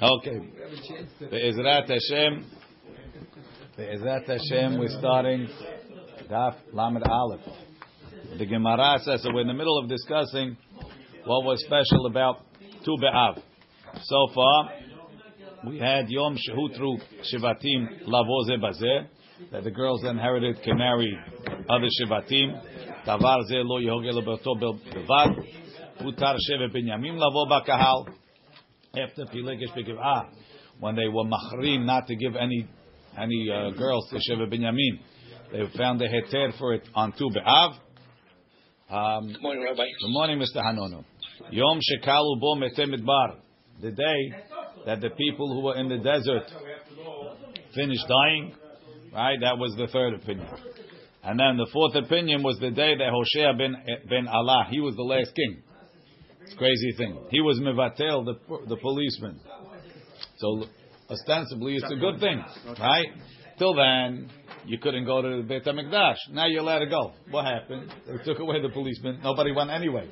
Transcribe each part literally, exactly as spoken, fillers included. Okay. Be'ezrat Hashem. Be'ezrat Hashem. We're starting Daf Lamed Aleph. The Gemara says, so we're in the middle of discussing what was special about Tu b'Av. So far, we had Yom Shehutru Shevatim Lavoze Bazer, that the girls inherited can marry other Shevatim. Tavarze Lo Yihogel Leberto Bevad Utar Sheve ben Yamin Lavo B'Kahal. After Pilegish Begivah, when they were machrim not to give any any uh, girls to Sheva ben Yamin, they found a heter for it on Tu b'Av. Um, good morning, Rabbi. Good morning, Mister Hanono. Yom shekalu bo metei midbar, the day that the people who were in the desert finished dying. Right, that was the third opinion, and then the fourth opinion was the day that Hoshea ben ben Allah, he was the last king. It's a crazy thing. He was mevatel, the the policeman. So ostensibly, it's a good thing, right? Till then, you couldn't go to the Beit Hamikdash. Now you're allowed to go. What happened? They took away the policeman. Nobody went anyway.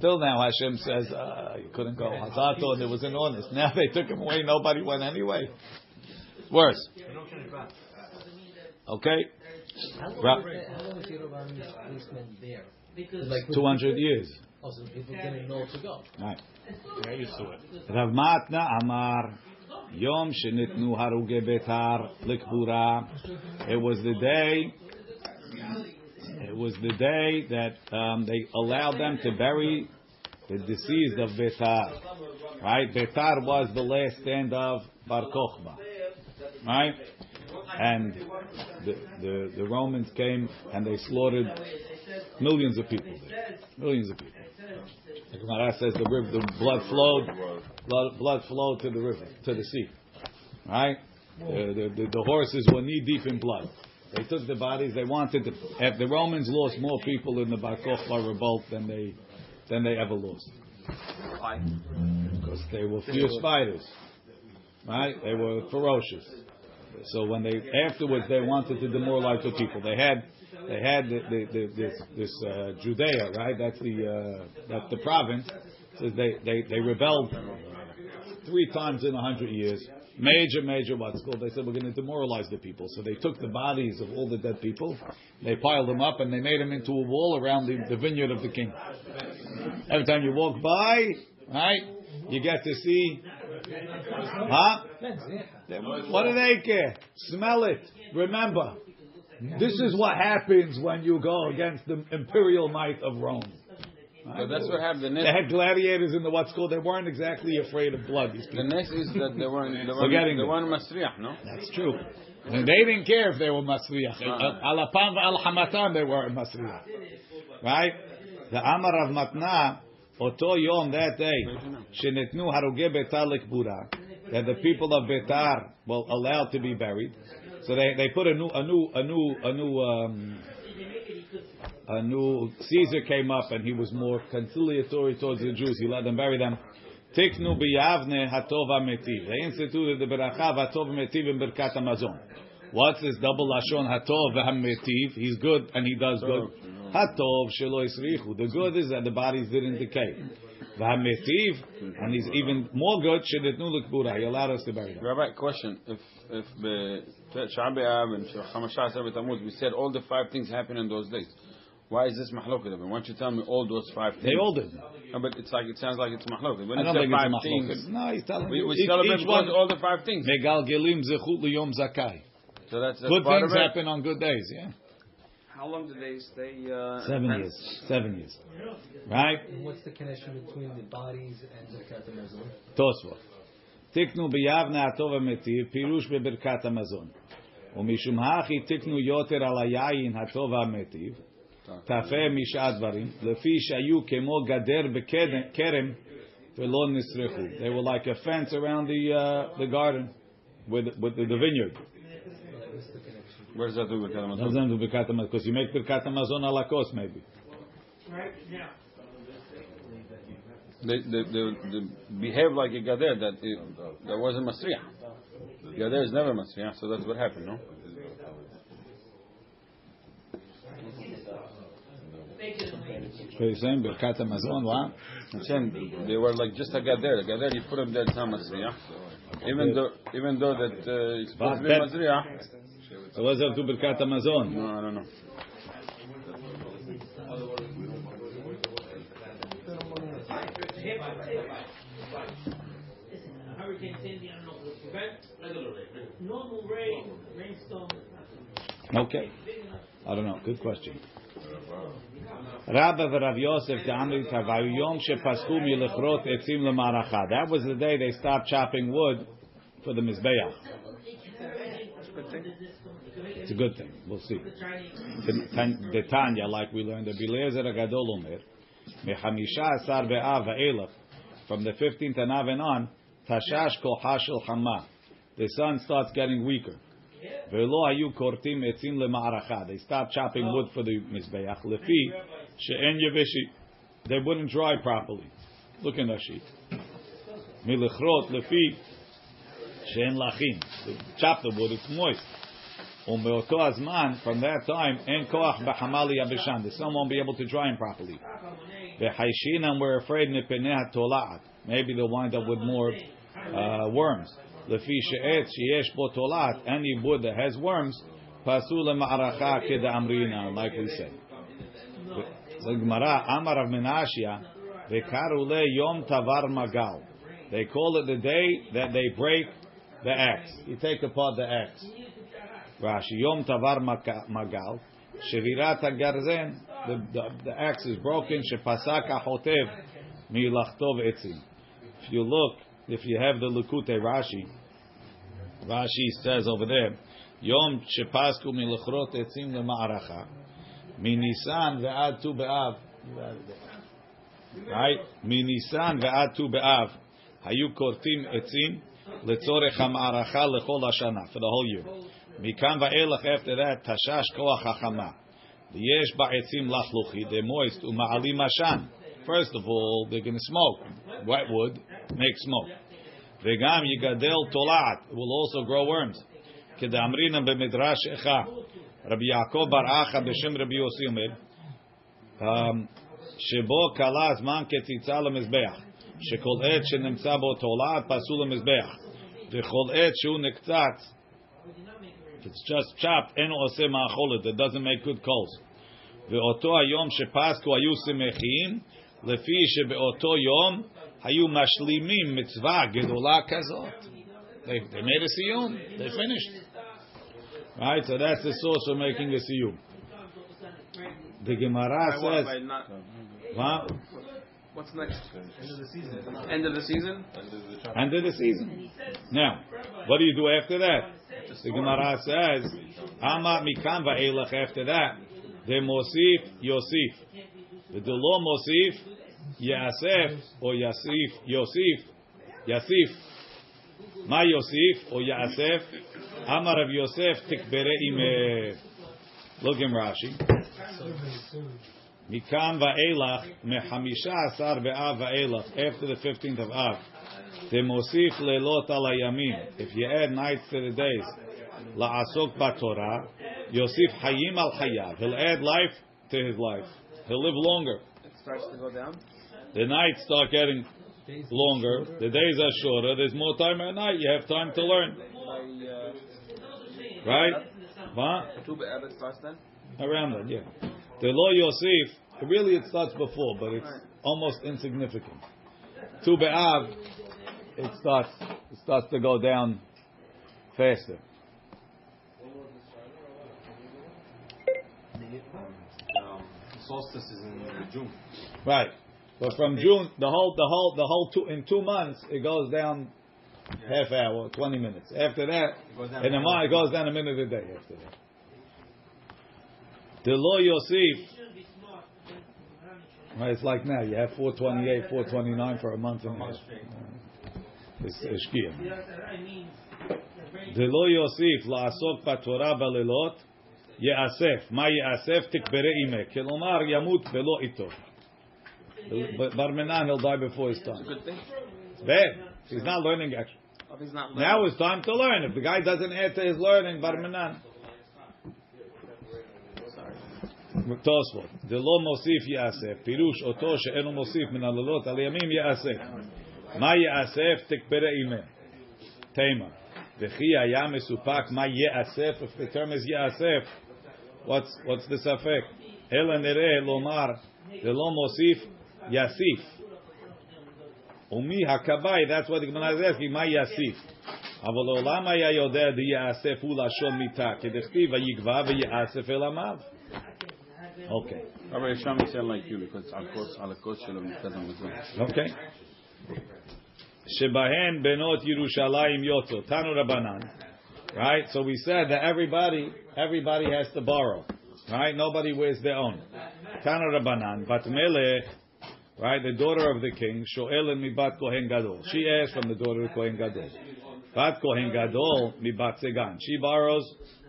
Till now, Hashem says uh, you couldn't go. Hazato, there was an onus. Now they took him away. Nobody went anyway. It's worse. Okay. How long was the policeman there? Two hundred years. Also, people didn't know to go. Right. They're used to it. Rav Matna Amar. Yom Shenitnu Haruge Betar leKibura. It was the day. It was the day that um, they allowed them to bury the deceased of Betar. Right? Betar was the last stand of Bar Kokhba. Right? And the, the the Romans came and they slaughtered millions of people there. Millions of people. The Gemara says the river, the blood flowed, blood, blood flowed to the river, to the sea. Right? The, the, the, the horses were knee deep in blood. They took the bodies. They wanted to. The Romans lost more people in the Bar Kokhba revolt than they than they ever lost. Why? Because they were fierce fighters. Right? They were ferocious. So when they afterwards they wanted to demoralize the people. They had. They had the, the, the, this, this uh, Judea, right? That's the uh, that's the province. So they, they, they rebelled three times in a hundred years. Major, major what's called. They said, we're going to demoralize the people. So they took the bodies of all the dead people, they piled them up, and they made them into a wall around the, the vineyard of the king. Every time you walk by, right, you get to see... Huh? What do they care? Smell it. Remember. This is what happens when you go against the imperial might of Rome. Right? So that's what happened. The they had gladiators in the what's called. They weren't exactly afraid of blood. These people. The next is that they weren't. They weren't masriach, no. That's true. And they didn't care if they were masriach. Alapam al hamatan, they were masriach. Right? The Amar of Matna Oto Yom that day Shenitnu Haruge Betar leKibura, that the people of Betar were allowed to be buried. So they, they put a new a new a new a new um, a new Caesar came up and he was more conciliatory towards the Jews. He let them bury them. Tiknu biyavne hatovametiv. They instituted the beracha Hatov Metiv in Birkat HaMazon. What's his double lashon Hatov ve-ha-metiv? He's good and he does good. Hatov shelo esrichu. The good is that the bodies didn't decay. Ve-ha-metiv, and he's even more good. Shenitnu lekibura. He allowed us to bury them. Rabbi, question: If if the Sha'ab B'Av and Chamisha Tamuz, we said all the five things happened in those days. Why is this Mahloked? I mean, why don't you tell me all those five things? They all did. No, but it's like, it sounds like it's Mahloked. When I don't think five it's things, no, he's telling me. We, we each, celebrate each one, all the five things. Megal Gelim Zechut Liyom Zakai. So that's, that's good things happen on good days, yeah. How long did they stay? Uh, Seven advanced? years. Seven years. Right? And what's the connection between the bodies and the Katamazon? Tosfot. Tiknu biyavne hatovametiv pirush beberkat hamazon. Umishum hachi tiknu yoter alayayin hatovametiv. Tafe mishadvarim lefi shayu kemo gader bekerem velo nisrechu. They were like a fence around the uh, the garden with with the, the vineyard. Where does that do berkat hamazon? Doesn't do berkat hamazon because you make berkat hamazon alakos maybe. Right. Yeah. They, they, they, they behave like a Gadir, that it, that wasn't Masriah. Gadir is never Masriah, so that's what happened, no? What are you saying? Birkat HaMazon, wow. Hashem, they were like just a Gadir. Gadir, you put them there, it's not Masriach. Even though, even though that uh, it's supposed to be Masriach. So what's up to Birkat HaMazon? No, I don't know. Okay. I don't know. Good question. Rabba v'Rav Yosef d'Amri Tavayu Yom shePasku Milachrot Etzim leMaracha. That was the day they stopped chopping wood for the Mizbeach. It's a good thing. We'll see. The Tanya, like we learned, the B'ezrat Gadol Omer Mechamisha Asar Be'Av Ha'elach. From the fifteenth and on, Tashash Kocha Shel Hama. The sun starts getting weaker. They stopped chopping wood for the Mizbeach. Lefi she'en yeveshi. They wouldn't dry properly. Look in Rashi. Milachrot lefi she'en lachin. Chop the wood; it's moist. Umeoto azman. From that time, en koach b'hamali yabishan. The sun won't be able to dry him properly. V'haishinam, we're afraid nepeneh tolaat. Maybe they'll wind up with more uh, worms. Lefi she'etz sheyesh bo tolat, any wood that has worms, pasul le'ma'aracha keda amrina, like we said. The Gemara, Amar Rav Menashia, vekaru le Yom Tavar Magal. They call it the day that they break the axe. You take apart the axe. Rashi, Yom Tavar Magal, Shevirat HaGarzen. The axe is broken. Shepasak hachotev milachto etzim. If you look. If you have the Lekute Rashi, Rashi says over there, Yom shepasku milachrot etzim leMa'aracha, minisan ve'ad Tu b'Av. Right, minisan ve'ad Tu b'Av. Hayu kortim etzim letzorech ha'ma'aracha lechol hashana, for the whole year. Mikam va'elach, after that tashash koach hachama. Yesh ba'etzim lachluchi, they're moist u'ma'alim hashan. First of all, they're going to smoke. Wet wood makes smoke. Vegam yigadel tolat, will also grow worms. Kedamrina b'midrash echa. Rabbi Yaakov bar Acha b'shem Rabbi Yossi Omer. Shebo kalaz man ketzitza l'mizbeach. Shekol et shenemtza bo tolat pasul l'mizbeach. Vechol et shehu nektzatz. It's just chopped. Eno oseh ma'acholet. It doesn't make good coals. Ve'oto hayom shepasku ayu simechim. Lefi shebeoto yom hayu mashlimim mitzvah gedola kazot. They they made a siyum. They finished. Right, so that's the source for making a siyum. The Gemara says, huh? What's next? End of the season. End of the season. End of the season. Now, what do you do after that? The Gemara says, Amat mikam va'elach. After that, the mosif yosif. The law mosif Yasef or Yasif Yosif Yasif Ma Yosif or Yasef Amar of Yosef Tikbere Ime. Look in Rashi. Mikam va'elach mechamisha asar ve'av va'elach, after the fifteenth of Av. The mosif leilot alayamin. If you add nights to the days, la'asok batorah Yosif hayim al hayav. He'll add life to his life. He'll live longer. It starts to go down. The nights start getting longer. The days are shorter. There's more time at night. You have time to learn. Right? Huh? Around that, yeah. The law Yosef, really it starts before, but it's almost insignificant. Tu b'Av, it starts, it starts to go down faster. Solstice is in June. Right. But from June, the whole, the whole, the whole two, in two months, it goes down yeah. half hour, twenty minutes. After that, in a month, it goes down a minute a day after that. The law Yosef, right, it's like now, you have four twenty-eight, four twenty-nine for a month and a half. It's Eshkia. The law Yosef, la'asok patorah ba'lelot, Ye'asef, ma ye'asef tikbere imeh. Kelomar yamut velo ito. Barmenan, he'll die before his time. It's a good thing. It's bad. He's not learning actually. Oh, he's not learning. Now it's time to learn. If the guy doesn't add to his learning, Barmenan. Sorry. Tosfot. The lo mosif yasef. Pirush oto she'enu mosif min alalot al yamim yasef. Ma yasef tekpere imeh. Tema. V'chi haya mesupak ma yasef. If the term is yasef, what's what's the safek? Ela nereh lomar. The lo mosif yasif. Umi hakabai. That's what the Gemara is asking. Ma yasif. אבל העולם היה יודע דיאסף הוא לשון מיתה, כדכתיב ויגבה ויאסף אל עמיו. אוקיי. אבל יש שם יצא להיקיו, על הכוס שלו מיתת המזון. אוקיי. שבהן בנות ירושלים יוצאו, תנו רבנן. Right? So we said that everybody, everybody has to borrow. Right? Nobody wears their own. תנו רבנן, בת מלך, right? The daughter of the king, שואלת מבת כהן גדול. She asked from the daughter of כהן גדול. Bat Kohen Gadol mi bat Segan. She borrows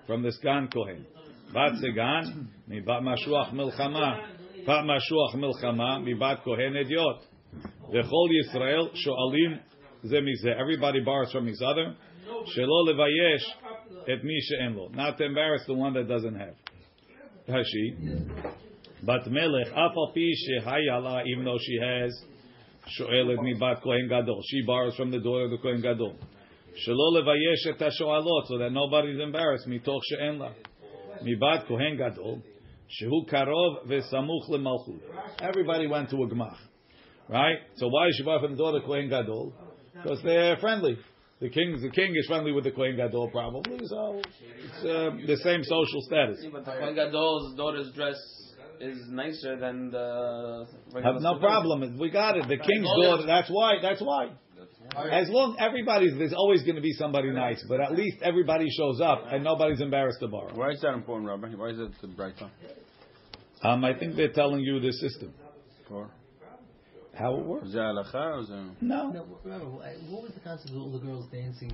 from the Segan Kohen. Bat Segan mi bat Mashuach milchama. Bat Mashuach milchama mi bat Kohen Ediot. V'chol Yisrael sho'alim ze mizeh. Everybody borrows from each other. Shelo levayesh et mi she'en lo. Not to embarrass the one that doesn't have. Hashi bat Melech af al pi shehayala, even though she has sho'elet mi bat Kohen Gadol. She borrows from the daughter of the Kohen Gadol. Shelo levayesh et hashoalot, so that nobody's embarrassed. Mitoch she'en la, mibat kohen gadol, shehu karov vesamuch lemalchut. Everybody went to a gemach, right? So why is she bought from the daughter kohen gadol? Because they're friendly. The king, the king is friendly with the kohen gadol, probably. So it's uh, the same social status. Yeah, but the kohen gadol's daughter's dress is nicer than the. Have no problem. We got it. The king's daughter. That's why. That's why. As long everybody's, there's always going to be somebody nice, but at least everybody shows up and nobody's embarrassed to borrow. Why is that important, Rabbi? Why is that the bright time? Um, I think they're telling you the system. For? How it works. Is that halacha or is that... No. No, remember, what was the concept of all the girls dancing?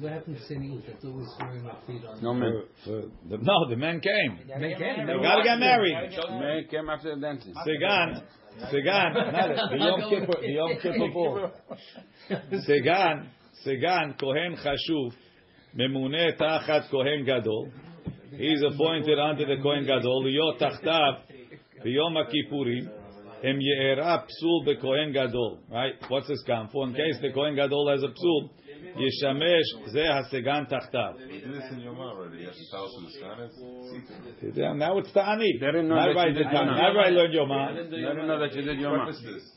What happened to Saint English? That's always swearing their feet on. No, men. For, for the, no, the men came. The men came. They got to get married. The men came after the dancing. Segan. Segan, the Yom Kippur, the Yom Kippur Ball. Segan, Segan, Kohen Chashuv, Memune Tachat Kohen Gadol. He's appointed under the Kohen Gadol. Liyot Tachtav, Yom Kippurim, Em Ye'era Psul beKohen Gadol. Right? What's this come for? In case the Kohen Gadol has a Psul, Yeshamesh Ze HaSegan Tachtav. Did this in Yomah already? Now it's Ta'ani. Now everybody learned Yomah. They didn't know that you did Yomah.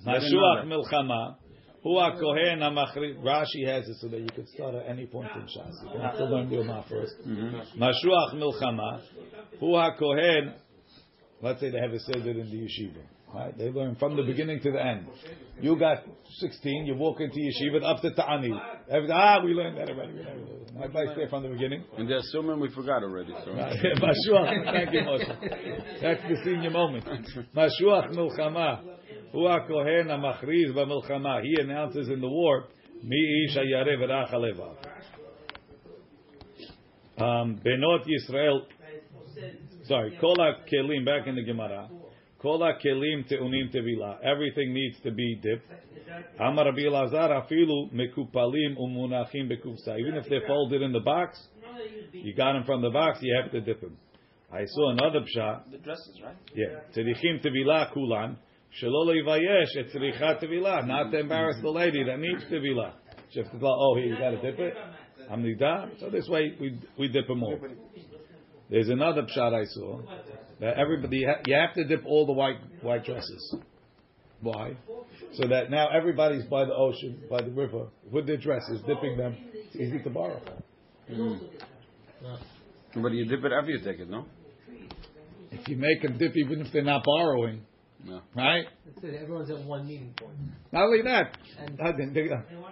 Mashuach milchama. Who are Kohen HaMachri. Rashi has it so that you can start at any point in Shas. You have to learn Yomah first. Mashuach milchama. Who are Kohen. Let's say they have a seder in the yeshiva. Right? They learn from the beginning to the end. You got sixteen, you walk into yeshiva up to Ta'ani. Ah, we learned that already. My place there from the beginning. And they're assuming we forgot already. So. Mashuach, thank you, Moshe. That's the senior moment. Mashuach milchama, huwa kohen hamachriz b'milchama. He announces in the war, mi ish hayareh v'rach halevav. Benot Yisrael, sorry, kol ha'kelim, back in the Gemara. Kol ha'kelim te'unim tevila. Everything needs to be dipped. Amar Rabbi Elazar afilu mekupalim umunachim bekufsa. Even if they're folded in the box, you got them from the box, you have to dip them. I saw another pshat. The dresses, right? Yeah. Tzrichim tevila kulan. Shelo levayesh et tzricha tevila. Not to embarrass the lady that needs tevila. Oh, here, you got to dip it. Amnida. So this way we we dip them all. There's another pshat I saw that everybody ha- you have to dip all the white white dresses. Why? So that now everybody's by the ocean, by the river, with their dresses, dipping them. It's easy to borrow. Mm. But you dip it after you take it, no? If you make them dip, even if they're not borrowing, no. Right? That's it. Everyone's at one meeting point. Not only that. And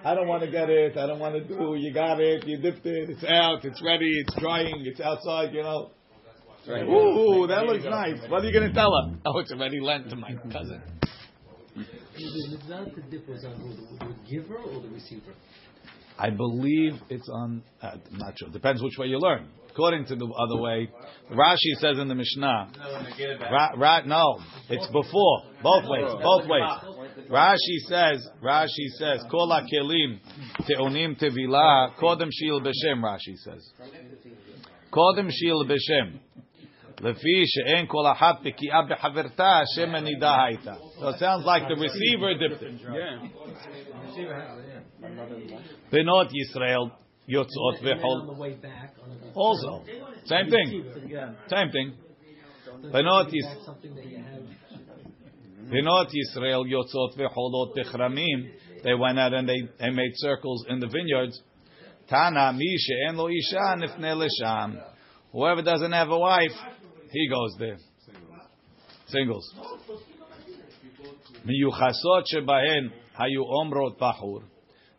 I don't want to get it. I don't want to do. You got it. You dipped it. It's out. It's ready. It's drying. It's outside. You know. Right. Ooh, that looks nice. What are you going to tell her? Oh, it's already lent to my cousin. It's not the dip was on the giver or the receiver? I believe it's on. Uh, I'm not sure. Depends which way you learn. According to the other way, Rashi says in the Mishnah. Ra, ra, no, it's before. Both ways. Both ways. Rashi says. Rashi says. Kol hakelim te'onim tevila kodem sheil b'shem. Rashi says. Kodem sheil b'shem. Lefi she'en kol achat beki'ah bechaverta Hashem anida haita. So it sounds like the receiver dipped it. Yeah. They're not Yisrael. Yotzot v'chol. Also, same thing. Same thing. They're not Yisrael. They're not Yisrael. Yotzot v'cholot bechramim. They went out and they, they made circles in the vineyards. Tana mi she'en lo isha nifnei lesham. Whoever doesn't have a wife, he goes there. Singles. Miyuchasot shebahen hayu omrot bachur.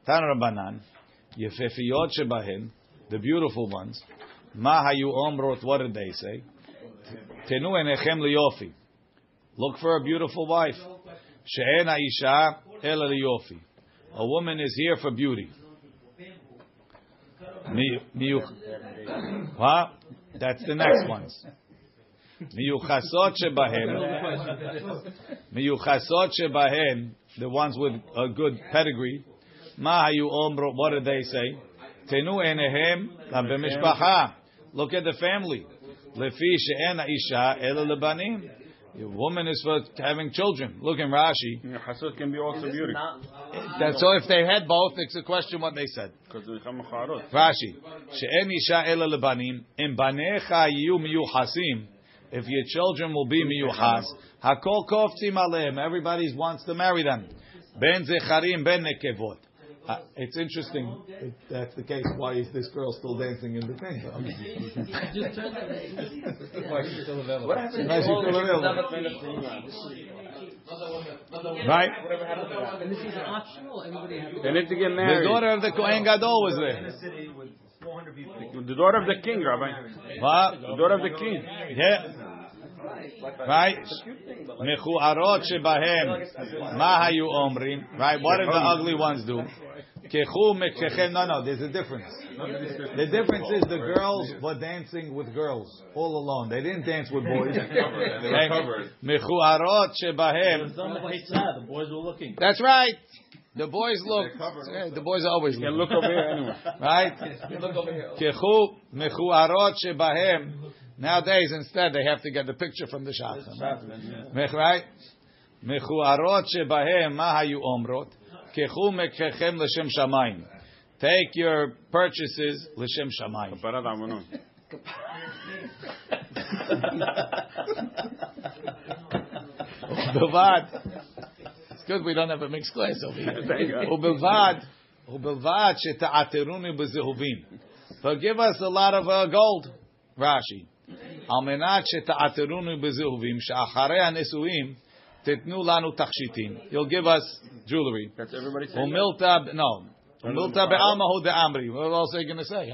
Tan Rabbanan. Yefefiyot shebahen. The beautiful ones. Ma hayu omrot. What did they say? Tenu enechem liyofi. Look for a beautiful wife. She'en ha'isha ela liyofi. A woman is here for beauty. Huh? That's the next ones. Miyuchasot shebahen. Miyuchasot shebahen. The ones with a good pedigree. Ma hayu omro. What did they say? Tenu enehem labemishpacha. Look at the family. Lefi she'en ha'isha ela lebanim. Your woman is for having children. Look in Rashi. Chasod can be also beauty. So if they had both, it's a question what they said. Rashi. She'en isha ela lebanim. Im banecha yiyu miyuchasim. If your children will be miyuchas, hakol koftzim aleim. Everybody wants to marry them. Ben zecharim ben nekevot. Uh, it's interesting if that's the case. Why is this girl still dancing in the thing? Why is she still available? What happened? Why is she still available? Right? And this is optional. Everybody has to. They need to get married. The daughter of the Kohen Gadol was there. The daughter of the king, Rabbi. What? The daughter of the king. Yeah. Right? Mechuarot shebahem. Ma hayu omrim. Right? What did the ugly ones do? Kechu mekechem. No, no. There's a difference. The difference is the girls were dancing with girls all alone. They didn't dance with boys. Mechuarot shebahem. The boys were looking. That's right. The boys look. Yeah, the boys are always looking. Look over here anyway. Right? Look over here. Kechu mechuarot shebahem. Nowadays, instead, they have to get the picture from the shotgun. Right? Mechuarot shebahem ma hayu omrot kechu mekechem l'shem shamayim. Take your purchases l'shem shamayim. Ubilvad. It's good we don't have a mixed class over here. Ubilvad. Ubilvad sheta'ateruni b'zehuvim. Forgive us a lot of uh, gold. Rashi. You'll give us jewelry. That's everybody saying. No. What else are you going to say?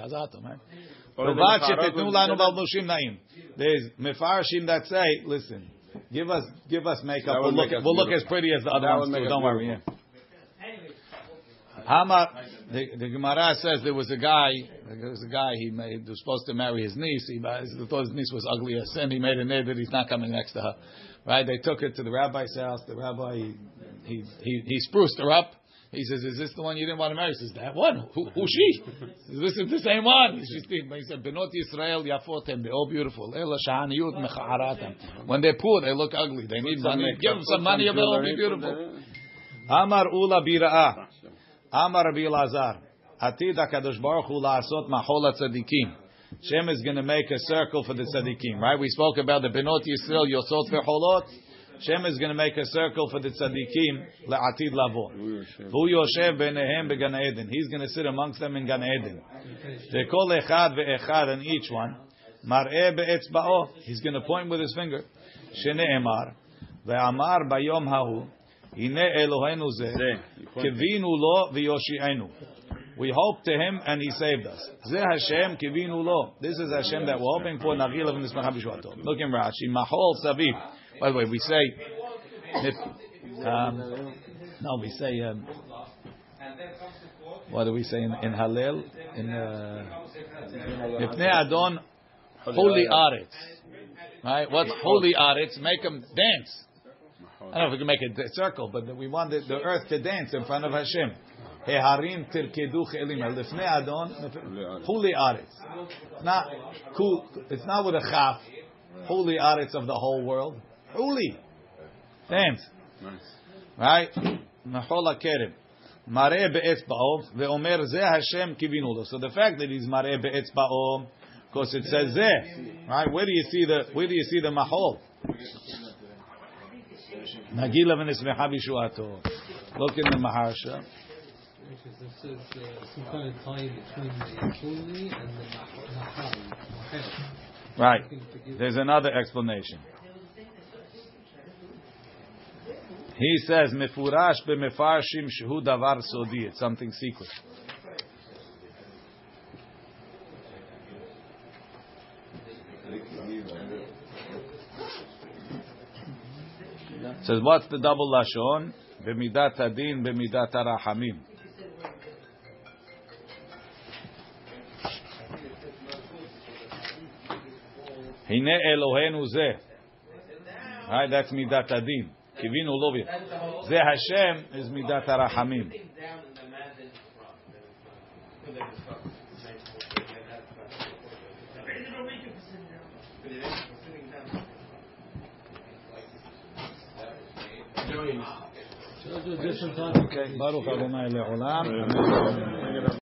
There's mefarshim that say, listen, give us, give us makeup. We'll look, we'll look as pretty as the other ones. So don't worry. Yeah. Hama, the, the Gemara says there was a guy. There was a guy he, made, he was supposed to marry his niece. He thought his niece was ugly as sin. He made a neder that he's not coming next to her. Right? They took her to the rabbi's house. The rabbi he he he, he spruced her up. He says, "Is this the one you didn't want to marry?" He says, "That one? Who, who's she?" He says, "This is the same one." He said, "Benot Yisrael yafotem, they're all beautiful. When they're poor, they look ugly. They need money. Give them some money, they'll be beautiful." Amar ula biraah. Amar Rabbi Elazar, Atid HaKadosh Baruch Hu la'asot machol tzadikim. Shem is going to make a circle for the tzadikim, right? We spoke about the Benot Yisrael Yosot ve'Holot. Shem is going to make a circle for the tzadikim le'atid lavo. Hu Yoshev benehem beGan Eden. He's going to sit amongst them in Gan Eden. Ve'kol echad ve'echad, and each one mar'eh be'etzba'o. He's going to point with his finger. Shene'emar ve'amar bayom hahu. We hope to him and he saved us. This is Hashem that we're hoping for. Look in Rashi. Machol Savib. By the way, we say um, no, we say um, what do we say in, in Hallel? In Nifnei Adon Holy Aretz. Right? What's Holy Aretz? Make them dance. I don't know if we can make a circle, but we want the, the earth to dance in front of Hashem. Heharim tirkeduch elim el lifnei adon huli aretz. It's not with a chaf. Huli Aretz of the whole world. Huli. Thanks. Nice. Right? Machol HaKerem. Mareh be'etzba'o ve'omer ze Hashem kivinulo. So the fact that he's mareh be'etzba'o, because it says ze. Right? Where do you see the, where do you see the Machol? Nagila v'nismecha b'shu'ato. Look in the Maharsha. Because there is uh, some kind of tie between the Huli and the Machol. Right. There's another explanation. He says, "Mefurash bemefarshim shehu davar sodi." It's something secret. Says, "What's the double lashon? Bemidat hadin, bemidat harahamim." Hine Elohenu zeh. Right, that's midat hadin. Kivinu lovin. Zeh Hashem is midat harahamim. Okay. Baruch Adonai le'olam.